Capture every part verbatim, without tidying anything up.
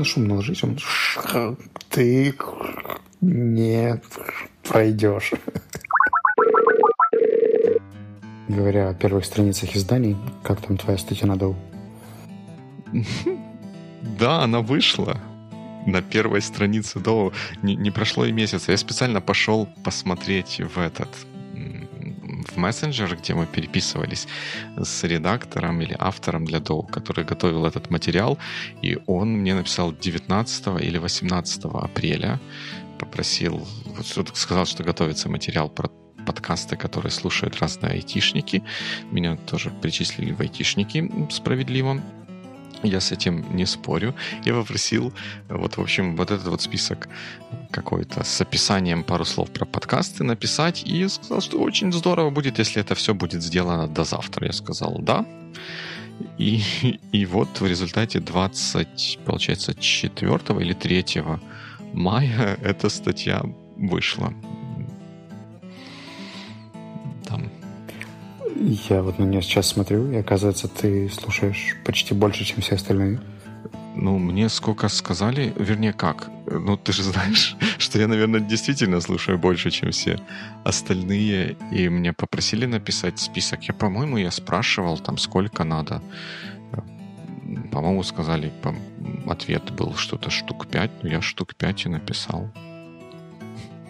можно шум наложить, он ты не пройдешь. Говоря о первых страницах изданий, как там твоя статья на ДОУ? Да, она вышла на первой странице ДОУ. Не, не прошло и месяца. Я специально пошел посмотреть в этот в мессенджер, где мы переписывались с редактором или автором для ДОУ, который готовил этот материал. И он мне написал девятнадцатого или восемнадцатого апреля. Попросил, сказал, что готовится материал про подкасты, которые слушают разные айтишники. Меня тоже причислили в айтишники, справедливо. Я с этим не спорю. Я попросил, вот, в общем, вот этот вот список какой-то с описанием пару слов про подкасты написать. И сказал, что очень здорово будет, если это все будет сделано до завтра. Я сказал, да. И, и вот в результате двадцать, получается, четвёртого или третьего мая эта статья вышла. Я вот на нее сейчас смотрю, и, оказывается, ты слушаешь почти больше, чем все остальные. Ну, мне сколько сказали, вернее, как? Ну, ты же знаешь, что я, наверное, действительно слушаю больше, чем все остальные, и мне попросили написать список. Я, по-моему, я спрашивал, там, сколько надо. По-моему, сказали, ответ был что-то штук пять, но я штук пять и написал.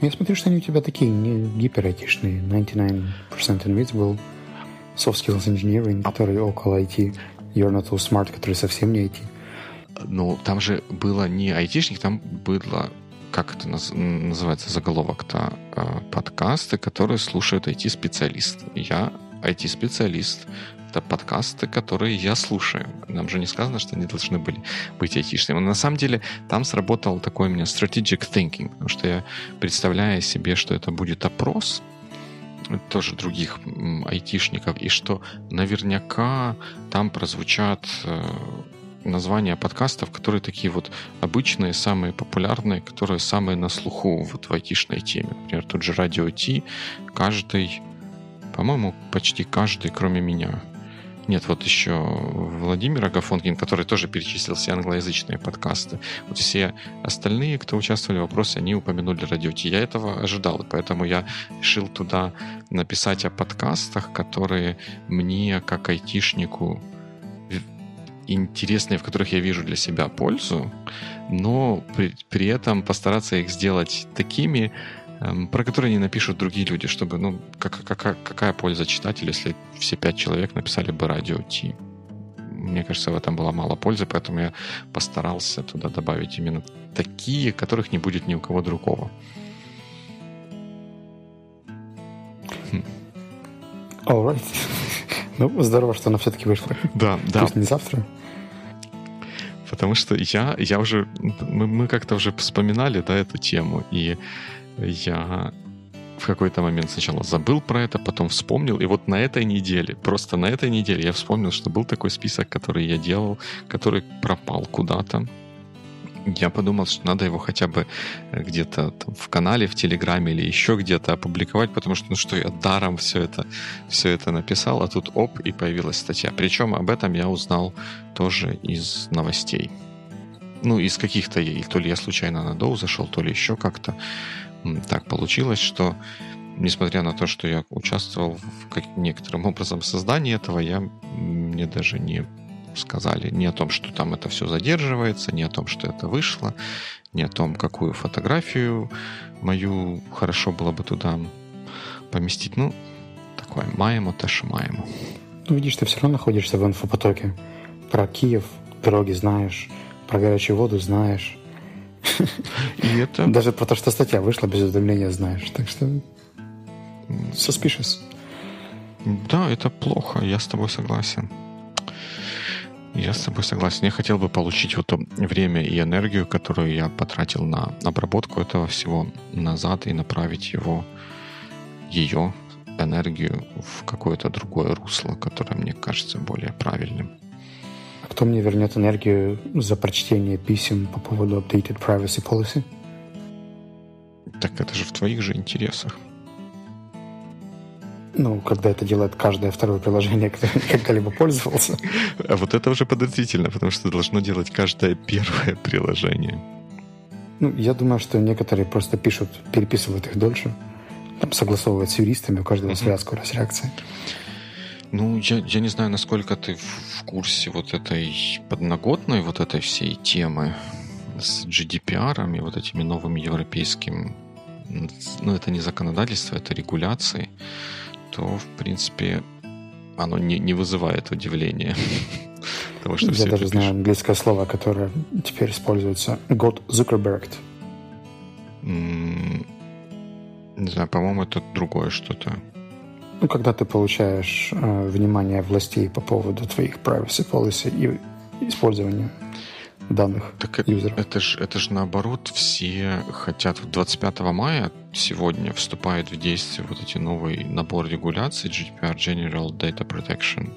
Я смотрю, что они у тебя такие, не гиперайтишные, девяносто девять процентов Invisible, Soft Skills Engineering, который около ай ти, You're Not Too Smart, который совсем не ай ти. Ну, там же было не айтишник, там было, как это наз- называется, заголовок-то, э, подкасты, которые слушают ай ти-специалисты. Я ай ти-специалист. Это подкасты, которые я слушаю. Нам же не сказано, что они должны были быть айтишными. Но на самом деле там сработал такой у меня strategic thinking, потому что я, представляя себе, что это будет опрос тоже других айтишников, и что наверняка там прозвучат названия подкастов, которые такие вот обычные, самые популярные, которые самые на слуху вот в айтишной теме. Например, тут же Радио-Т, каждый, по-моему, почти каждый, кроме меня. Нет, вот еще Владимир Агафонкин, который тоже перечислил все англоязычные подкасты. Вот все остальные, кто участвовали в вопросе, они упомянули Радио-Т. Я этого ожидал, поэтому я решил туда написать о подкастах, которые мне, как айтишнику, интересные, в которых я вижу для себя пользу, но при, при этом постараться их сделать такими, про которые не напишут другие люди, чтобы, ну, как, как, какая польза читателю, если все пять человек написали бы Радио-Т. Мне кажется, в этом было мало пользы, поэтому я постарался туда добавить именно такие, которых не будет ни у кого другого. All right. Ну, здорово, что она все-таки вышла. Да, да. Пусть не завтра. Потому что я, я уже... Мы, мы как-то уже вспоминали, да, эту тему, и я в какой-то момент сначала забыл про это, потом вспомнил. И вот на этой неделе, просто на этой неделе я вспомнил, что был такой список, который я делал, который пропал куда-то. Я подумал, что надо его хотя бы где-то там в канале, в Телеграме или еще где-то опубликовать, потому что, ну что, я даром все это, все это написал, а тут оп, и появилась статья. Причем об этом я узнал тоже из новостей. Ну, из каких-то, то ли я случайно на ДОУ зашел, то ли еще как-то. Так получилось, что, несмотря на то, что я участвовал в как, некоторым образом в создании этого, я, мне даже не сказали ни о том, что там это все задерживается, ни о том, что это вышло, ни о том, какую фотографию мою хорошо было бы туда поместить. Ну, такое, маемо, таш маемо. Ну, видишь, ты все равно находишься в инфопотоке. Про Киев дороги знаешь, про горячую воду знаешь. И это... Даже про то, что статья вышла без уведомления, знаешь. Так что suspicious. Да, это плохо, я с тобой согласен. Я с тобой согласен. Я хотел бы получить вот то время и энергию, которую я потратил на обработку этого всего, назад и направить его, ее энергию в какое-то другое русло, которое мне кажется более правильным. Кто мне вернет энергию за прочтение писем по поводу Updated Privacy Policy? Так это же в твоих же интересах. Ну, когда это делает каждое второе приложение, которое когда-либо пользовался. А вот это уже подозрительно, потому что должно делать каждое первое приложение. Ну, я думаю, что некоторые просто пишут, переписывают их дольше, там, согласовывают с юристами, у каждого своя скорость реакции. Ну, я, я не знаю, насколько ты в курсе вот этой подноготной вот этой всей темы с джи ди пи ар и вот этими новыми европейскими, ну, это не законодательство, это регуляции, то, в принципе, оно не, не вызывает удивления. Того, что я даже знаю английское слово, которое теперь используется. God Zuckerberg. Не знаю, по-моему, это другое что-то. Ну, когда ты получаешь э, внимание властей по поводу твоих privacy policy и использования данных так юзеров. Это же это ж наоборот, все хотят. двадцать пятого мая сегодня вступают в действие вот эти новые набор регуляций джи ди пи ар, General Data Protection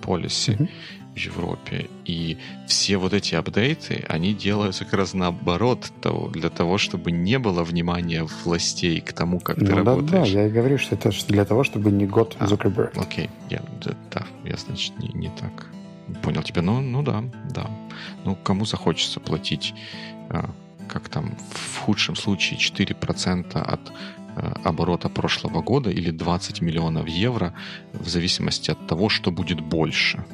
Policy mm-hmm. в Европе. И все вот эти апдейты, они делаются как раз наоборот того, для того, чтобы не было внимания властей к тому, как ну, ты да, работаешь. Да, я и говорю, что это для того, чтобы не год а, Zuckerberg. Окей, я, да, да, я, значит, не, не так понял тебя. Ну, ну да, да. Ну, кому захочется платить, как там, в худшем случае четыре процента от оборота прошлого года или двадцать миллионов евро, в зависимости от того, что будет больше.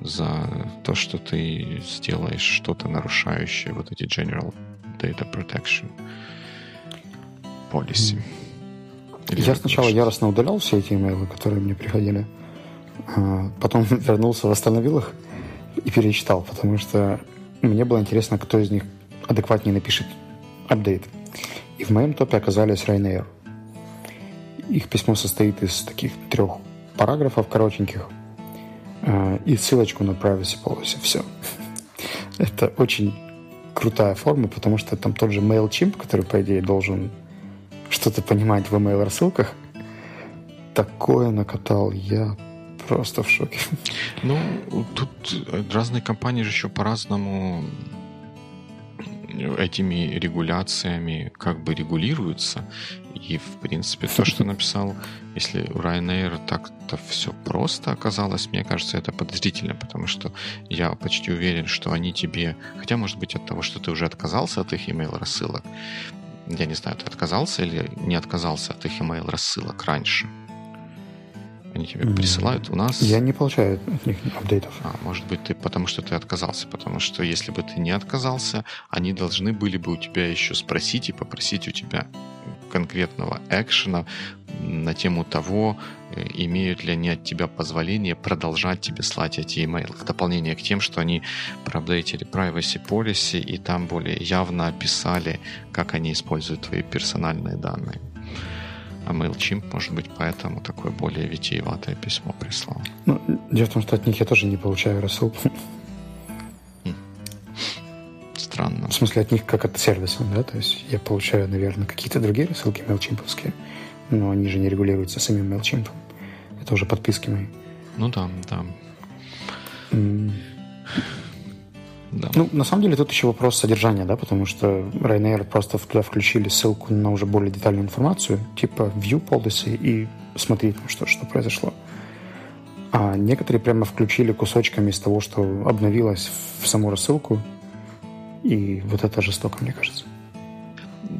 За то, что ты сделаешь что-то нарушающее вот эти General Data Protection Policy. Или я сначала что-то? Яростно удалял все эти имейлы, которые мне приходили. Потом вернулся, восстановил их и перечитал, потому что мне было интересно, кто из них адекватнее напишет апдейт. И в моем топе оказались Ryanair. Их письмо состоит из таких трех параграфов коротеньких и ссылочку на privacy policy. Все. Это очень крутая форма, потому что там тот же MailChimp, который, по идее, должен что-то понимать в email-рассылках, такое накатал я просто в шоке. Ну, тут разные компании же еще по-разному этими регуляциями как бы регулируются. И, в принципе, то, что написал, если у Ryanair так-то все просто оказалось, мне кажется, это подозрительно, потому что я почти уверен, что они тебе... Хотя, может быть, от того, что ты уже отказался от их email-рассылок. Я не знаю, ты отказался или не отказался от их email-рассылок раньше? Они тебе присылают у нас... Я не получаю от них апдейтов. А, может быть, ты потому что ты отказался. Потому что если бы ты не отказался, они должны были бы у тебя еще спросить и попросить у тебя конкретного экшена на тему того, имеют ли они от тебя позволение продолжать тебе слать эти имейлы. В дополнение к тем, что они проапдейтили privacy policy и там более явно описали, как они используют твои персональные данные. А MailChimp, может быть, поэтому такое более витиеватое письмо прислал. Ну, дело в том, что от них я тоже не получаю рассылку. Странно. В смысле, от них как от сервиса, да? То есть я получаю, наверное, какие-то другие рассылки MailChimp-овские, но они же не регулируются самим MailChimp. Это уже подписки мои. Ну да, да. Mm. Да. Ну, на самом деле, тут еще вопрос содержания, да, потому что Ryanair просто туда включили ссылку на уже более детальную информацию, типа view policy и смотреть, что, что произошло. А некоторые прямо включили кусочками из того, что обновилось в саму рассылку, и вот это жестоко, мне кажется.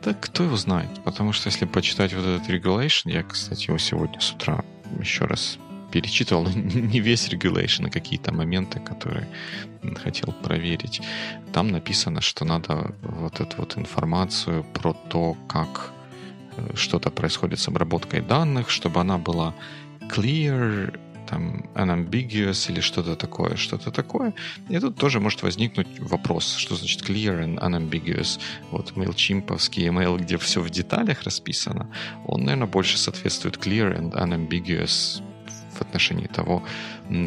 Да кто его знает, потому что если почитать вот этот regulation, я, кстати, его сегодня с утра еще раз перечитывал, не весь регуляшн, а какие-то моменты, которые хотел проверить. Там написано, что надо вот эту вот информацию про то, как что-то происходит с обработкой данных, чтобы она была clear, там, unambiguous или что-то такое, что-то такое. И тут тоже может возникнуть вопрос, что значит clear and unambiguous. Вот MailChimp-овский email, где все в деталях расписано, он, наверное, больше соответствует clear and unambiguous в отношении того,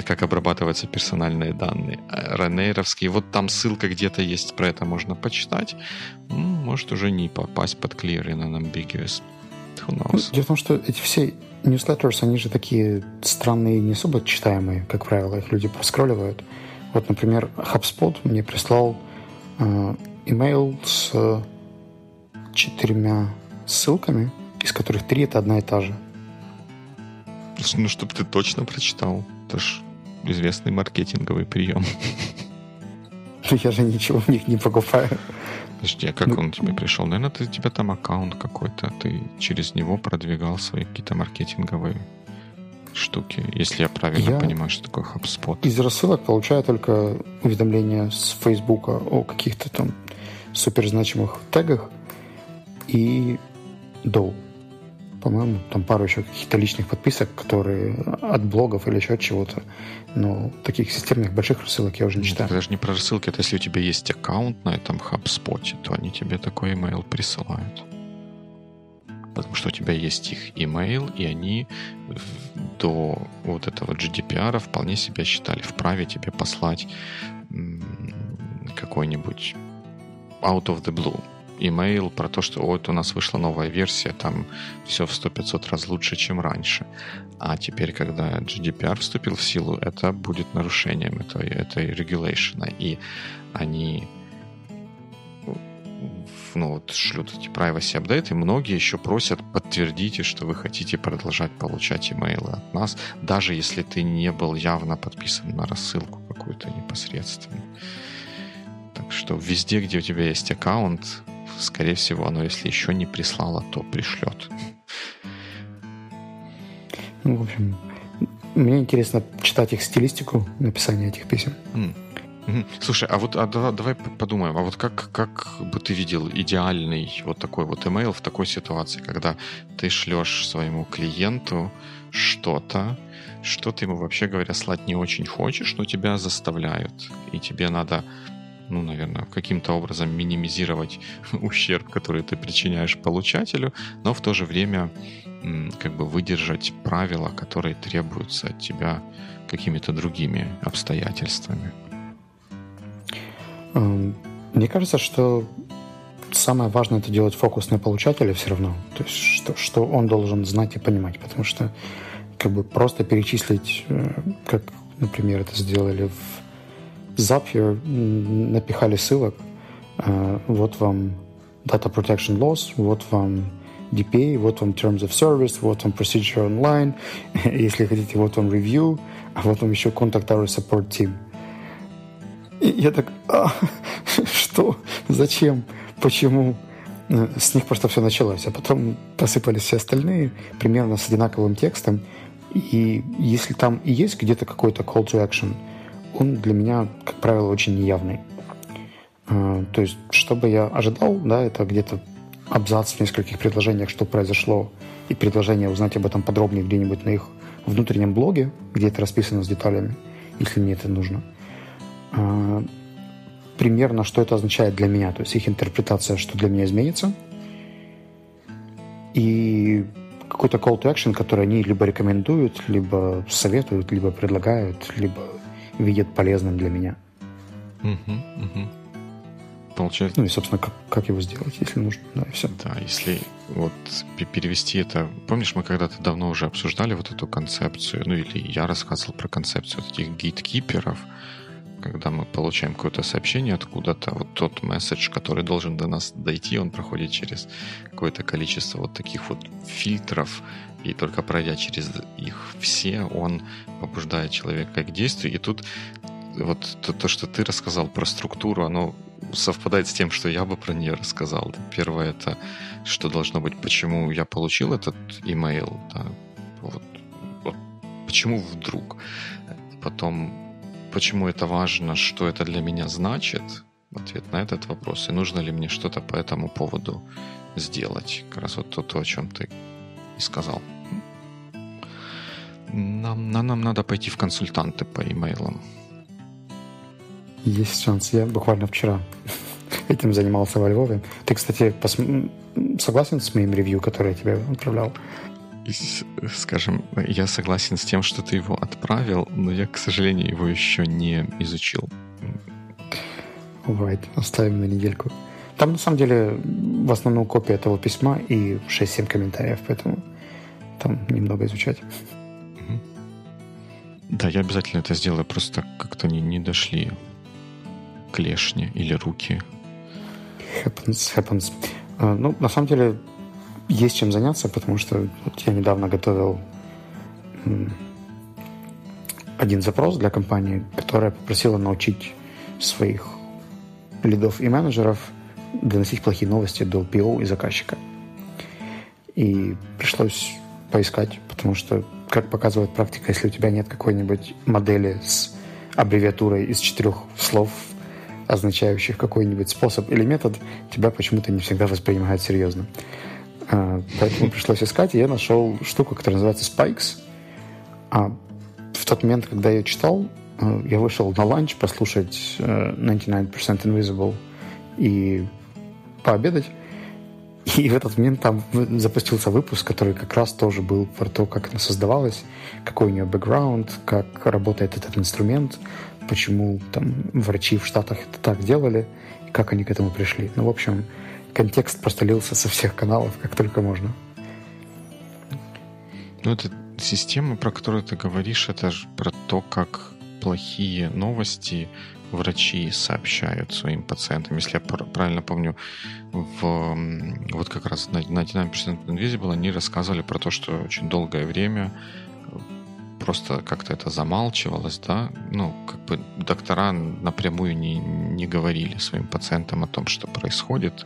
как обрабатываются персональные данные. Рейнейровские. Вот там ссылка где-то есть, про это можно почитать. Может уже не попасть под clear and unambiguous. Who knows? Дело в том, что эти все newsletters, они же такие странные, не особо читаемые, как правило. Их люди проскролливают. Вот, например, HubSpot мне прислал имейл с четырьмя ссылками, из которых три — это одна и та же. Ну, чтобы ты точно прочитал. Это ж известный маркетинговый прием. Я же ничего в них не покупаю. Подожди, а как он тебе пришел? Наверное, у тебя там аккаунт какой-то. Ты через него продвигал свои какие-то маркетинговые штуки. Если я правильно я понимаю, что такое HubSpot. Из рассылок получаю только уведомления с Facebook о каких-то там суперзначимых тегах и ди о у. По-моему, там пару еще каких-то личных подписок, которые от блогов или еще от чего-то. Но таких системных больших рассылок я уже не читаю. Это даже не про рассылки, это если у тебя есть аккаунт на этом HubSpot, то они тебе такой email присылают. Потому что у тебя есть их email, и они до вот этого джи ди пи ар вполне себя считали вправе тебе послать какой-нибудь out of the blue имейл про то, что вот у нас вышла новая версия, там все в сто-пятьсот раз лучше, чем раньше. А теперь, когда джи ди пи ар вступил в силу, это будет нарушением этой, этой regulation. И они ну, вот, шлют эти privacy update, и многие еще просят подтвердите, что вы хотите продолжать получать имейлы от нас, даже если ты не был явно подписан на рассылку какую-то непосредственно. Так что везде, где у тебя есть аккаунт, скорее всего, оно, если еще не прислало, то пришлет. Ну, в общем, мне интересно читать их стилистику написания этих писем. Mm. Mm-hmm. Слушай, а вот а да, давай подумаем, а вот как, как бы ты видел идеальный вот такой вот email в такой ситуации, когда ты шлешь своему клиенту что-то, что ты ему, вообще говоря, слать не очень хочешь, но тебя заставляют, и тебе надо... ну, наверное, каким-то образом минимизировать ущерб, который ты причиняешь получателю, но в то же время как бы выдержать правила, которые требуются от тебя какими-то другими обстоятельствами. Мне кажется, что самое важное — это делать фокус на получателя все равно, то есть что, что он должен знать и понимать, потому что как бы просто перечислить, как, например, это сделали в Zapier, напихали ссылок. Вот вам Data Protection Laws, вот вам ди пи эй, вот вам Terms of Service, вот вам Procedure Online, если хотите, вот вам Review, а вот вам еще Contact Our Support Team. И я так, а, что? Зачем? Почему? С них просто все началось, а потом посыпались все остальные примерно с одинаковым текстом. И если там и есть где-то какой-то call to action, он для меня, как правило, очень неявный. То есть, что бы я ожидал, да, это где-то абзац в нескольких предложениях, что произошло, и предложение узнать об этом подробнее где-нибудь на их внутреннем блоге, где это расписано с деталями, если мне это нужно. Примерно, что это означает для меня, то есть их интерпретация, что для меня изменится, и какой-то call to action, который они либо рекомендуют, либо советуют, либо предлагают, либо видят полезным для меня. Угу, угу. Получается. Ну и, собственно, как, как его сделать, если нужно. Да, и все. Да, если вот перевести это... Помнишь, мы когда-то давно уже обсуждали вот эту концепцию, ну или я рассказывал про концепцию вот этих гейткиперов, когда мы получаем какое-то сообщение откуда-то, вот тот месседж, который должен до нас дойти, он проходит через какое-то количество вот таких вот фильтров, и только пройдя через их все, он побуждает человека к действию. И тут вот то, то, что ты рассказал про структуру, оно совпадает с тем, что я бы про нее рассказал. Первое — это что должно быть, почему я получил этот имейл, да, вот, вот, почему вдруг. Потом, почему это важно, что это для меня значит, ответ на этот вопрос, и нужно ли мне что-то по этому поводу сделать. Как раз вот то, то о чем ты сказал. Нам, нам, нам надо пойти в консультанты по имейлам. Есть шанс. Я буквально вчера этим занимался во Львове. Ты, кстати, пос... согласен с моим ревью, которое я тебе отправлял? Скажем, я согласен с тем, что ты его отправил, но я, к сожалению, его еще не изучил. Бывает. Оставим на недельку. Там, на самом деле, в основном копия этого письма и шесть-семь комментариев, поэтому там немного изучать. Да, я обязательно это сделаю, просто как-то не, не дошли клешни или руки. Happens, happens. Ну, на самом деле, есть чем заняться, потому что я недавно готовил один запрос для компании, которая попросила научить своих лидов и менеджеров доносить плохие новости до пи о и заказчика. И пришлось поискать, потому что, как показывает практика, если у тебя нет какой-нибудь модели с аббревиатурой из четырех слов, означающих какой-нибудь способ или метод, тебя почему-то не всегда воспринимают серьезно. Поэтому пришлось искать, и я нашел штуку, которая называется Spikes. А в тот момент, когда я читал, я вышел на ланч послушать девяносто девять процентов Invisible и пообедать. И в этот момент там запустился выпуск, который как раз тоже был про то, как она создавалась, какой у нее бэкграунд, как работает этот инструмент, почему там врачи в Штатах это так делали, и как они к этому пришли. Ну, в общем, контекст просто лился со всех каналов, как только можно. Ну, эта система, про которую ты говоришь, это же про то, как плохие новости врачи сообщают своим пациентам. Если я правильно помню, в, вот как раз на девяносто девять процентов Invisible они рассказывали про то, что очень долгое время просто как-то это замалчивалось, да, ну, как бы доктора напрямую не, не говорили своим пациентам о том, что происходит,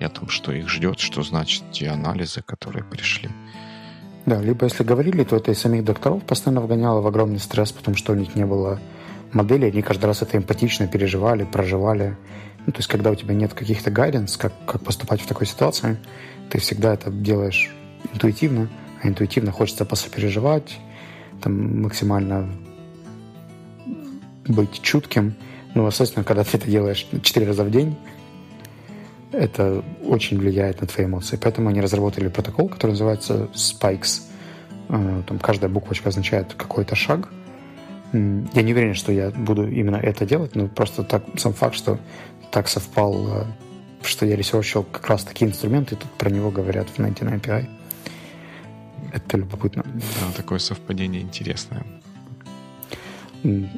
и о том, что их ждет, что значит те анализы, которые пришли. Да, либо если говорили, то это и самих докторов постоянно вгоняло в огромный стресс, потому что у них не было модели, они каждый раз это эмпатично переживали, проживали. Ну, то есть, когда у тебя нет каких-то гайденс, как, как поступать в такой ситуации, ты всегда это делаешь интуитивно, а интуитивно хочется посопереживать, там, максимально быть чутким. Ну, особенно, когда ты это делаешь четыре раза в день, это очень влияет на твои эмоции. Поэтому они разработали протокол, который называется Spikes. Там каждая буквочка означает какой-то шаг. Я не уверен, что я буду именно это делать, но просто так, сам факт, что так совпал, что я ресерчил как раз такие инструменты, и тут про него говорят в девяносто девять пи ай. Это любопытно. Да, такое совпадение интересное.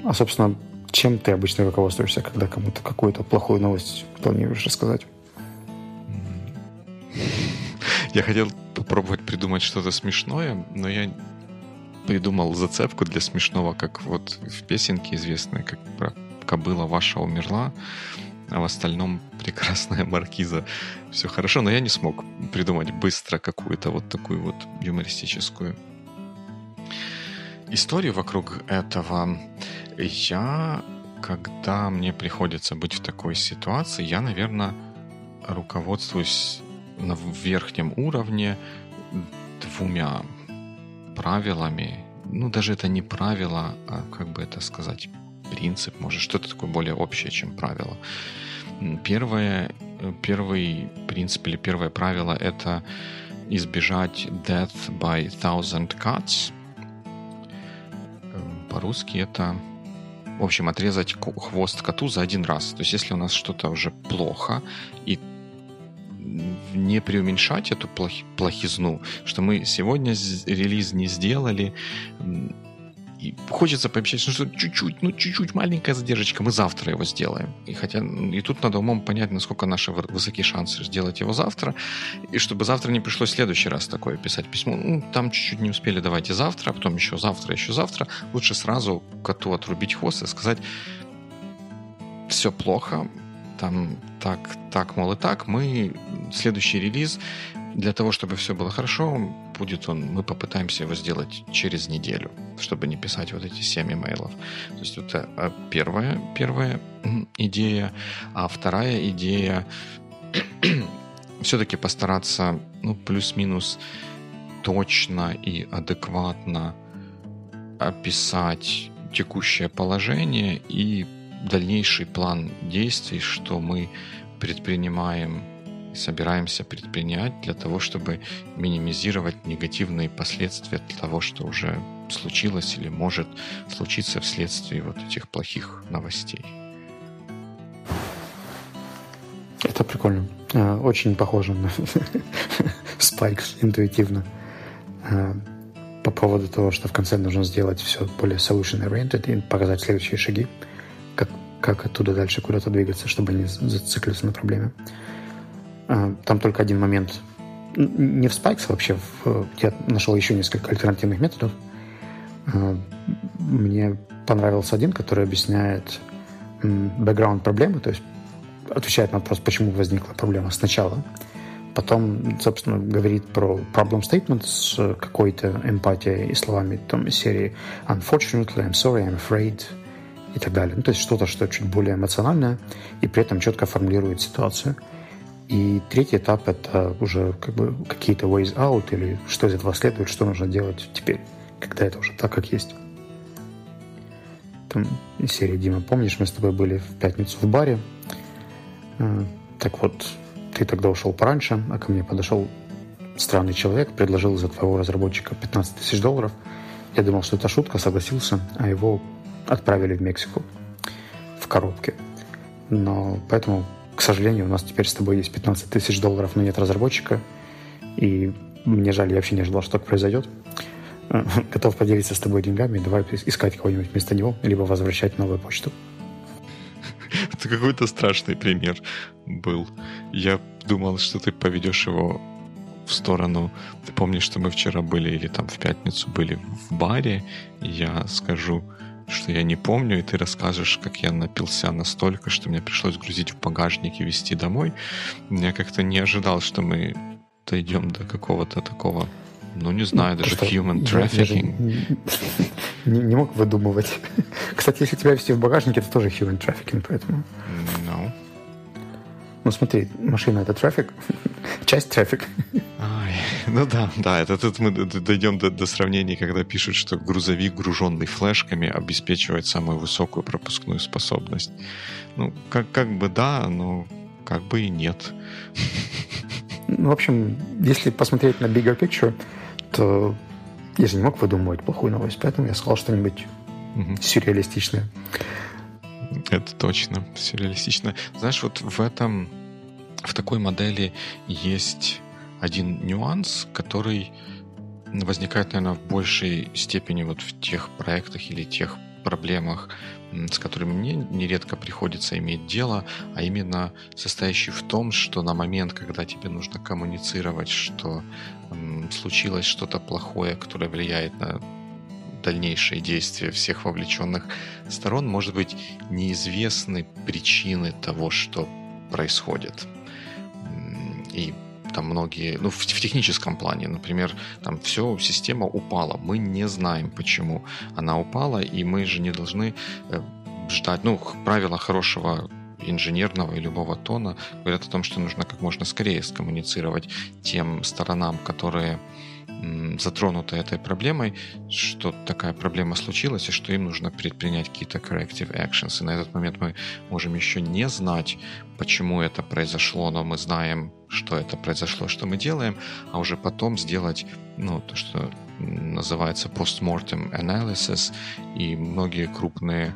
А, собственно, чем ты обычно руководствуешься, когда кому-то какую-то плохую новость планируешь рассказать? Я хотел попробовать придумать что-то смешное, но я придумал зацепку для смешного, как вот в песенке известной, как про «Кобыла ваша умерла, а в остальном прекрасная маркиза». Все хорошо, но я не смог придумать быстро какую-то вот такую вот юмористическую историю вокруг этого. Я, когда мне приходится быть в такой ситуации, я, наверное, руководствуюсь на верхнем уровне двумя правилами, ну даже это не правило, а как бы это сказать, принцип, может, что-то такое более общее, чем правило. Первое, первый принцип или первое правило – это избежать death by thousand cuts. По-русски это, в общем, отрезать хвост коту за один раз. То есть если у нас что-то уже плохо, и не преуменьшать эту плохи, плохизну, что мы сегодня релиз не сделали, и хочется пообещать, что чуть-чуть, ну чуть-чуть, маленькая задержка, мы завтра его сделаем. И, хотя, и тут надо умом понять, насколько наши высокие шансы сделать его завтра, и чтобы завтра не пришлось в следующий раз такое писать письмо. Ну, там чуть-чуть не успели, давайте завтра, а потом еще завтра, еще завтра. Лучше сразу коту отрубить хвост и сказать, все плохо, там так, так, мол, и так, мы следующий релиз, для того, чтобы все было хорошо, будет он, мы попытаемся его сделать через неделю, чтобы не писать вот эти семь имейлов. То есть это первая, первая идея. А вторая идея все-таки постараться, ну, плюс-минус точно и адекватно описать текущее положение и дальнейший план действий, что мы предпринимаем, собираемся предпринять для того, чтобы минимизировать негативные последствия того, что уже случилось или может случиться вследствие вот этих плохих новостей. Это прикольно. Очень похоже на Spikes интуитивно. По поводу того, что в конце нужно сделать все более solution-oriented и показать следующие шаги. Как, как оттуда дальше куда-то двигаться, чтобы не зациклиться на проблеме. Там только один момент. Не в Spikes вообще. В, я нашел еще несколько альтернативных методов. Мне понравился один, который объясняет бэкграунд проблемы, то есть отвечает на вопрос, почему возникла проблема сначала. Потом, собственно, говорит про problem statement с какой-то эмпатией и словами там, из серии «Unfortunately, I'm sorry, I'm afraid» и так далее. Ну, то есть что-то, что чуть более эмоциональное и при этом четко формулирует ситуацию. И третий этап – это уже как бы какие-то ways out или что из этого следует, что нужно делать теперь, когда это уже так, как есть. Там из серии «Дима, помнишь, мы с тобой были в пятницу в баре? Так вот, ты тогда ушел пораньше, а ко мне подошел странный человек, предложил за твоего разработчика пятнадцать тысяч долларов. Я думал, что это шутка, согласился, а его отправили в Мексику в коробке. Но поэтому, к сожалению, у нас теперь с тобой есть пятнадцать тысяч долларов, но нет разработчика. И мне жаль, я вообще не ожидал, что так произойдет. Готов поделиться с тобой деньгами, давай искать кого-нибудь вместо него, либо возвращать новую почту. Это какой-то страшный пример был. Я думал, что ты поведешь его в сторону. Ты помнишь, что мы вчера были или там в пятницу были в баре, и я скажу, что я не помню, и ты расскажешь, как я напился настолько, что мне пришлось грузить в багажник и везти домой. Я как-то не ожидал, что мы дойдем до какого-то такого, ну, не знаю, ну, даже human trafficking. Не, не мог выдумывать. Кстати, если тебя везти в багажнике, это тоже human trafficking, поэтому... No. Ну, смотри, машина — это трафик, часть трафик. Ай, ну да, да, это тут мы дойдем до, до сравнений, когда пишут, что грузовик, груженный флешками, обеспечивает самую высокую пропускную способность. Ну, как, как бы да, но как бы и нет. Ну, в общем, если посмотреть на bigger picture, то я же не мог выдумывать плохую новость, поэтому я сказал что-нибудь mm-hmm. сюрреалистичное. Это точно, сюрреалистично. Знаешь, вот в этом, в такой модели есть один нюанс, который возникает, наверное, в большей степени вот в тех проектах или тех проблемах, с которыми мне нередко приходится иметь дело, а именно состоящий в том, что на момент, когда тебе нужно коммуницировать, что м, случилось что-то плохое, которое влияет на дальнейшие действия всех вовлеченных сторон, может быть, неизвестны причины того, что происходит. И там многие, ну, в, в техническом плане, например, там все, система упала, мы не знаем, почему она упала, и мы же не должны э, ждать, ну, правила хорошего инженерного и любого тона говорят о том, что нужно как можно скорее скоммуницировать тем сторонам, которые м, затронуты этой проблемой, что такая проблема случилась, и что им нужно предпринять какие-то corrective actions. И на этот момент мы можем еще не знать, почему это произошло, но мы знаем, что это произошло, что мы делаем, а уже потом сделать, ну, то, что называется postmortem analysis, и многие крупные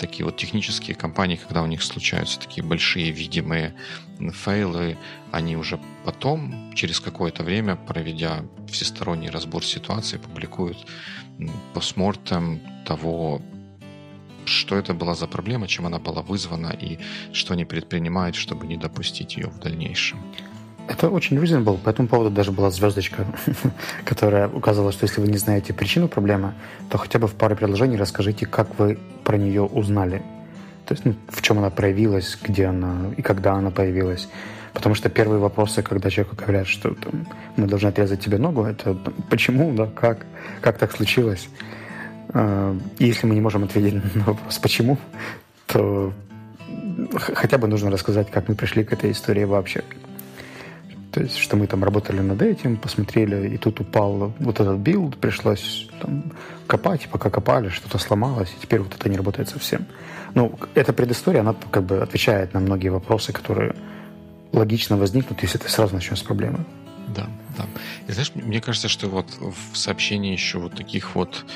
такие вот технические компании, когда у них случаются такие большие видимые фейлы, они уже потом, через какое-то время, проведя всесторонний разбор ситуации, публикуют постмортем того, что это была за проблема, чем она была вызвана и что они предпринимают, чтобы не допустить ее в дальнейшем. Это очень reasonable. По этому поводу даже была звездочка, которая указывала, что если вы не знаете причину проблемы, то хотя бы в паре предложений расскажите, как вы про нее узнали. То есть, ну, в чем она проявилась, где она и когда она появилась. Потому что первые вопросы, когда человеку говорят, что там, мы должны отрезать тебе ногу, это там, почему, да, как, как так случилось. И если мы не можем ответить на вопрос «почему?», то хотя бы нужно рассказать, как мы пришли к этой истории вообще. То есть, что мы там работали над этим, посмотрели, и тут упал вот этот билд, пришлось там, копать, и пока копали, что-то сломалось, и теперь вот это не работает совсем. Ну, эта предыстория, она как бы отвечает на многие вопросы, которые логично возникнут, если ты сразу начнешь с проблемы. Да, да. И знаешь, мне кажется, что вот в сообщении еще вот таких вот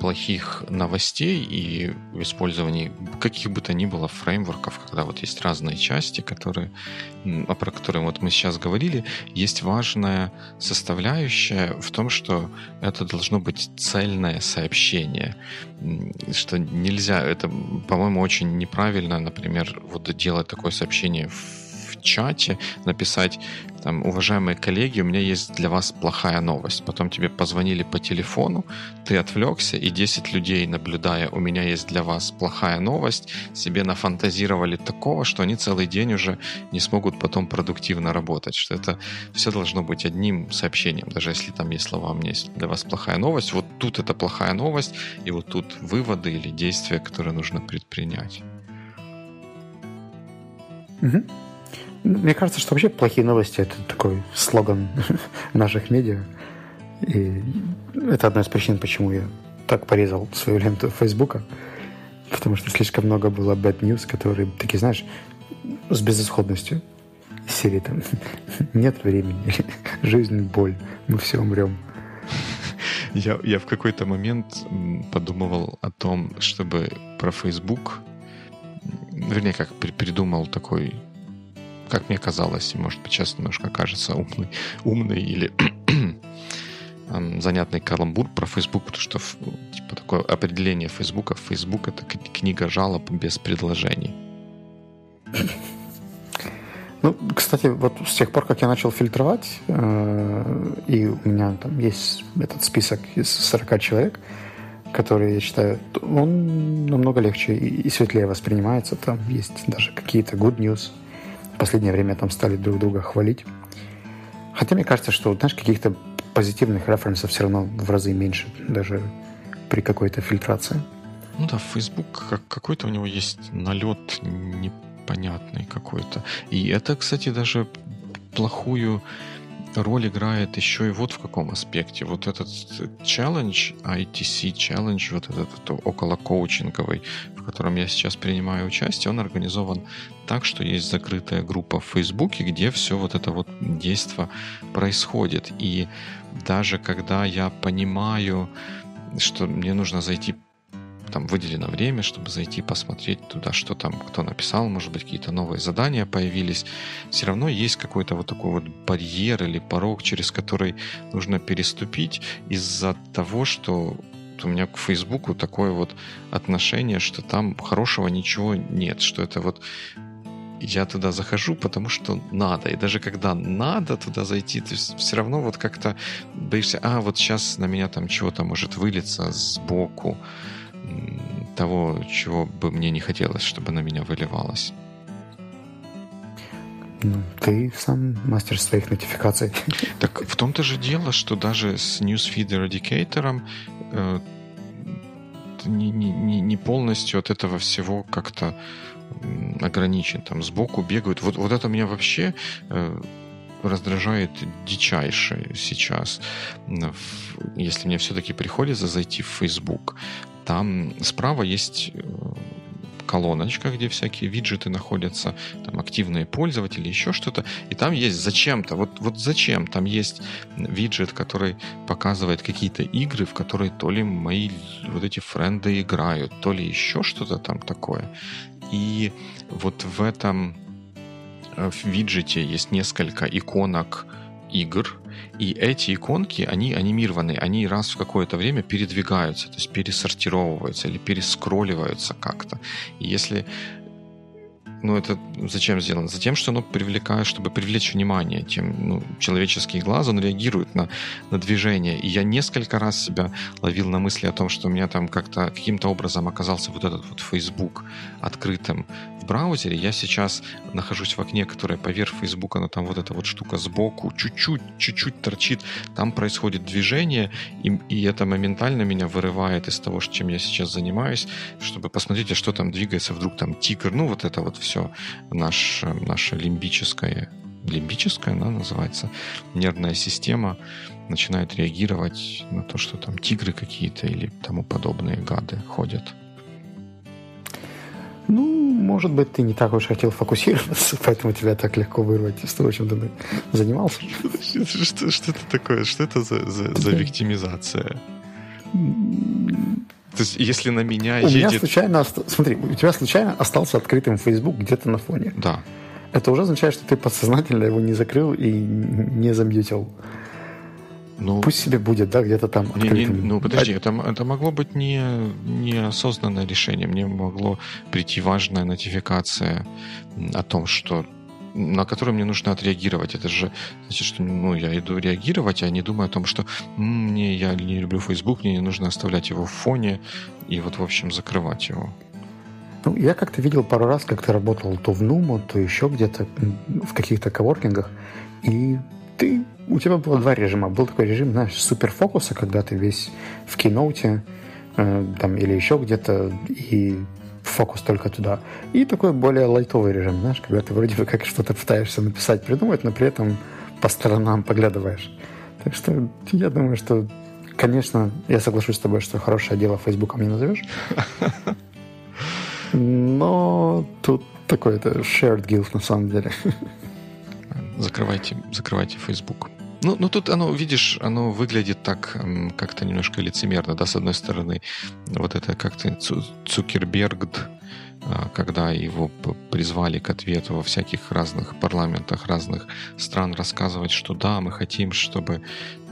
плохих новостей и в использовании каких бы то ни было фреймворков, когда вот есть разные части, которые, про которые вот мы сейчас говорили, есть важная составляющая в том, что это должно быть цельное сообщение, что нельзя, это, по-моему, очень неправильно, например, вот делать такое сообщение в чате, написать там, уважаемые коллеги, у меня есть для вас плохая новость. Потом тебе позвонили по телефону, ты отвлекся, и десять людей, наблюдая, у меня есть для вас плохая новость, себе нафантазировали такого, что они целый день уже не смогут потом продуктивно работать. Что это все должно быть одним сообщением, даже если там есть слова «у меня есть для вас плохая новость», вот тут это плохая новость, и вот тут выводы или действия, которые нужно предпринять. Угу. Мне кажется, что вообще плохие новости — это такой слоган наших медиа. И это одна из причин, почему я так порезал свою ленту Фейсбука. Потому что слишком много было bad news, которые такие, знаешь, с безысходностью. Из серии там «Нет времени», «Жизнь — боль», «Мы все умрем». Я, я в какой-то момент подумывал о том, чтобы про Facebook, вернее, как придумал такой, как мне казалось, и, может быть, сейчас немножко кажется умный, умный или занятный каламбур про Facebook, потому что типа такое определение Фейсбука. Facebook — это книга жалоб без предложений. Ну, кстати, вот с тех пор, как я начал фильтровать, э- и у меня там есть этот список из сорока человек, которые, я считаю, он намного легче и, и светлее воспринимается. Там есть даже какие-то good news. В последнее время там стали друг друга хвалить. Хотя мне кажется, что, знаешь, каких-то позитивных референсов все равно в разы меньше, даже при какой-то фильтрации. Ну да, Facebook, как, какой-то у него есть налет непонятный. Понятный какой-то. И это, кстати, даже плохую роль играет еще и вот в каком аспекте. Вот этот челлендж, ай ти си челлендж, вот этот, этот околокоучинговый, в котором я сейчас принимаю участие, он организован так, что есть закрытая группа в Фейсбуке, где все вот это вот действо происходит. И даже когда я понимаю, что мне нужно зайти, там выделено время, чтобы зайти посмотреть туда, что там, кто написал, может быть, какие-то новые задания появились. Все равно есть какой-то вот такой вот барьер или порог, через который нужно переступить из-за того, что у меня к Фейсбуку такое вот отношение, что там хорошего ничего нет, что это вот я туда захожу, потому что надо. И даже когда надо туда зайти, ты все равно вот как-то боишься, а вот сейчас на меня там чего-то может вылиться сбоку, того, чего бы мне не хотелось, чтобы на меня выливалось. Ну, ты сам мастер своих нотификаций. Так в том-то же дело, что даже с News Feed Eradicator э, не, не, не полностью от этого всего как-то ограничен. Там сбоку бегают. Вот, вот это меня вообще... Э, раздражает дичайше сейчас. Если мне все-таки приходится зайти в Facebook, там справа есть колоночка, где всякие виджеты находятся, там активные пользователи, еще что-то, и там есть зачем-то, вот, вот зачем, там есть виджет, который показывает какие-то игры, в которые то ли мои вот эти френды играют, то ли еще что-то там такое. И вот в этом в виджете есть несколько иконок игр, и эти иконки, они анимированы, они раз в какое-то время передвигаются, то есть пересортировываются или перескролливаются как-то. И если... Ну, это зачем сделано? Затем, что оно привлекает, чтобы привлечь внимание. Тем, ну, человеческий глаз, он реагирует на, на движение. И я несколько раз себя ловил на мысли о том, что у меня там как-то каким-то образом оказался вот этот вот Facebook открытым в браузере. Я сейчас нахожусь в окне, которое поверх Facebook, но там вот эта вот штука сбоку чуть-чуть, чуть-чуть торчит. Там происходит движение, и, и это моментально меня вырывает из того, чем я сейчас занимаюсь, чтобы посмотреть, что там двигается. Вдруг там тигр, ну, вот это вот все. Все наше, наше лимбическое, лимбическое, да, называется, нервная система начинает реагировать на то, что там тигры какие-то или тому подобные гады ходят. Ну, может быть, ты не так уж хотел фокусироваться, поэтому тебя так легко вырвать из того, чем ты занимался. Что, что это такое? Что это за, за, за виктимизация? То есть, если на меня у едет... меня случайно... Смотри, у тебя случайно остался открытым Facebook где-то на фоне. Да. Это уже означает, что ты подсознательно его не закрыл и не замьютил. Ну, пусть себе будет, да, где-то там открытым. Не, не, ну, подожди, это, это могло быть не, неосознанное решение. Мне могло прийти важная нотификация о том, что на который мне нужно отреагировать. Это же значит, что ну, я иду реагировать, а не думаю о том, что мне я не люблю Facebook, мне не нужно оставлять его в фоне и вот, в общем, закрывать его. Ну, я как-то видел пару раз, как ты работал то в Нуму, то еще где-то в каких-то коворкингах, и ты, у тебя было два режима. Был такой режим, знаешь, суперфокуса, когда ты весь в Keynote э, там, или еще где-то, и фокус только туда. И такой более лайтовый режим, знаешь, когда ты вроде бы как что-то пытаешься написать, придумать, но при этом по сторонам поглядываешь. Так что я думаю, что, конечно, я соглашусь с тобой, что хорошее дело Фейсбуком не назовешь. Но тут такой-то shared guilt на самом деле. Закрывайте, закрывайте Facebook. Ну, ну, тут оно, видишь, оно выглядит так как-то немножко лицемерно, да, с одной стороны, вот это как-то Цукерберг, когда его призвали к ответу во всяких разных парламентах разных стран рассказывать, что да, мы хотим, чтобы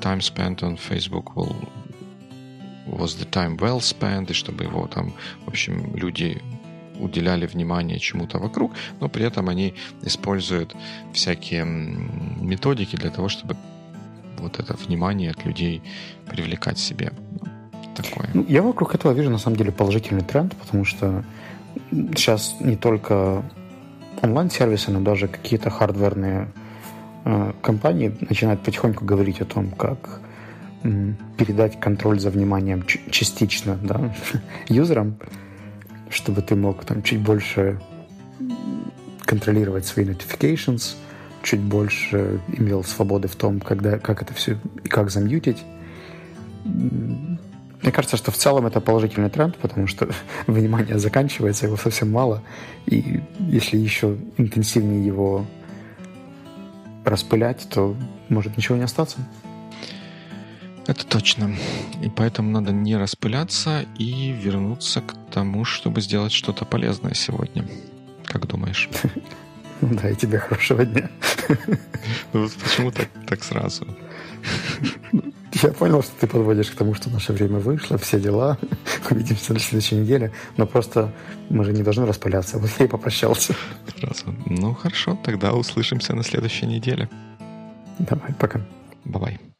time spent on Facebook will... was the time well spent, и чтобы его там, в общем, люди уделяли внимание чему-то вокруг, но при этом они используют всякие методики для того, чтобы вот это внимание от людей привлекать себе. Такое. Я вокруг этого вижу, на самом деле, положительный тренд, потому что сейчас не только онлайн-сервисы, но даже какие-то хардверные э, компании начинают потихоньку говорить о том, как передать контроль за вниманием частично, да, юзерам, чтобы ты мог там чуть больше контролировать свои notifications, чуть больше имел свободы в том, когда, как это все и как замьютить. Мне кажется, что в целом это положительный тренд, потому что внимание заканчивается, его совсем мало, и если еще интенсивнее его распылять, то может ничего не остаться. Это точно. И поэтому надо не распыляться и вернуться к тому, чтобы сделать что-то полезное сегодня. Как думаешь? Да, и тебе хорошего дня. Почему так сразу? Я понял, что ты подводишь к тому, что наше время вышло, все дела. Увидимся на следующей неделе. Но просто мы же не должны распыляться. Вот я и попрощался. Ну хорошо, тогда услышимся на следующей неделе. Давай, пока. Бай-бай.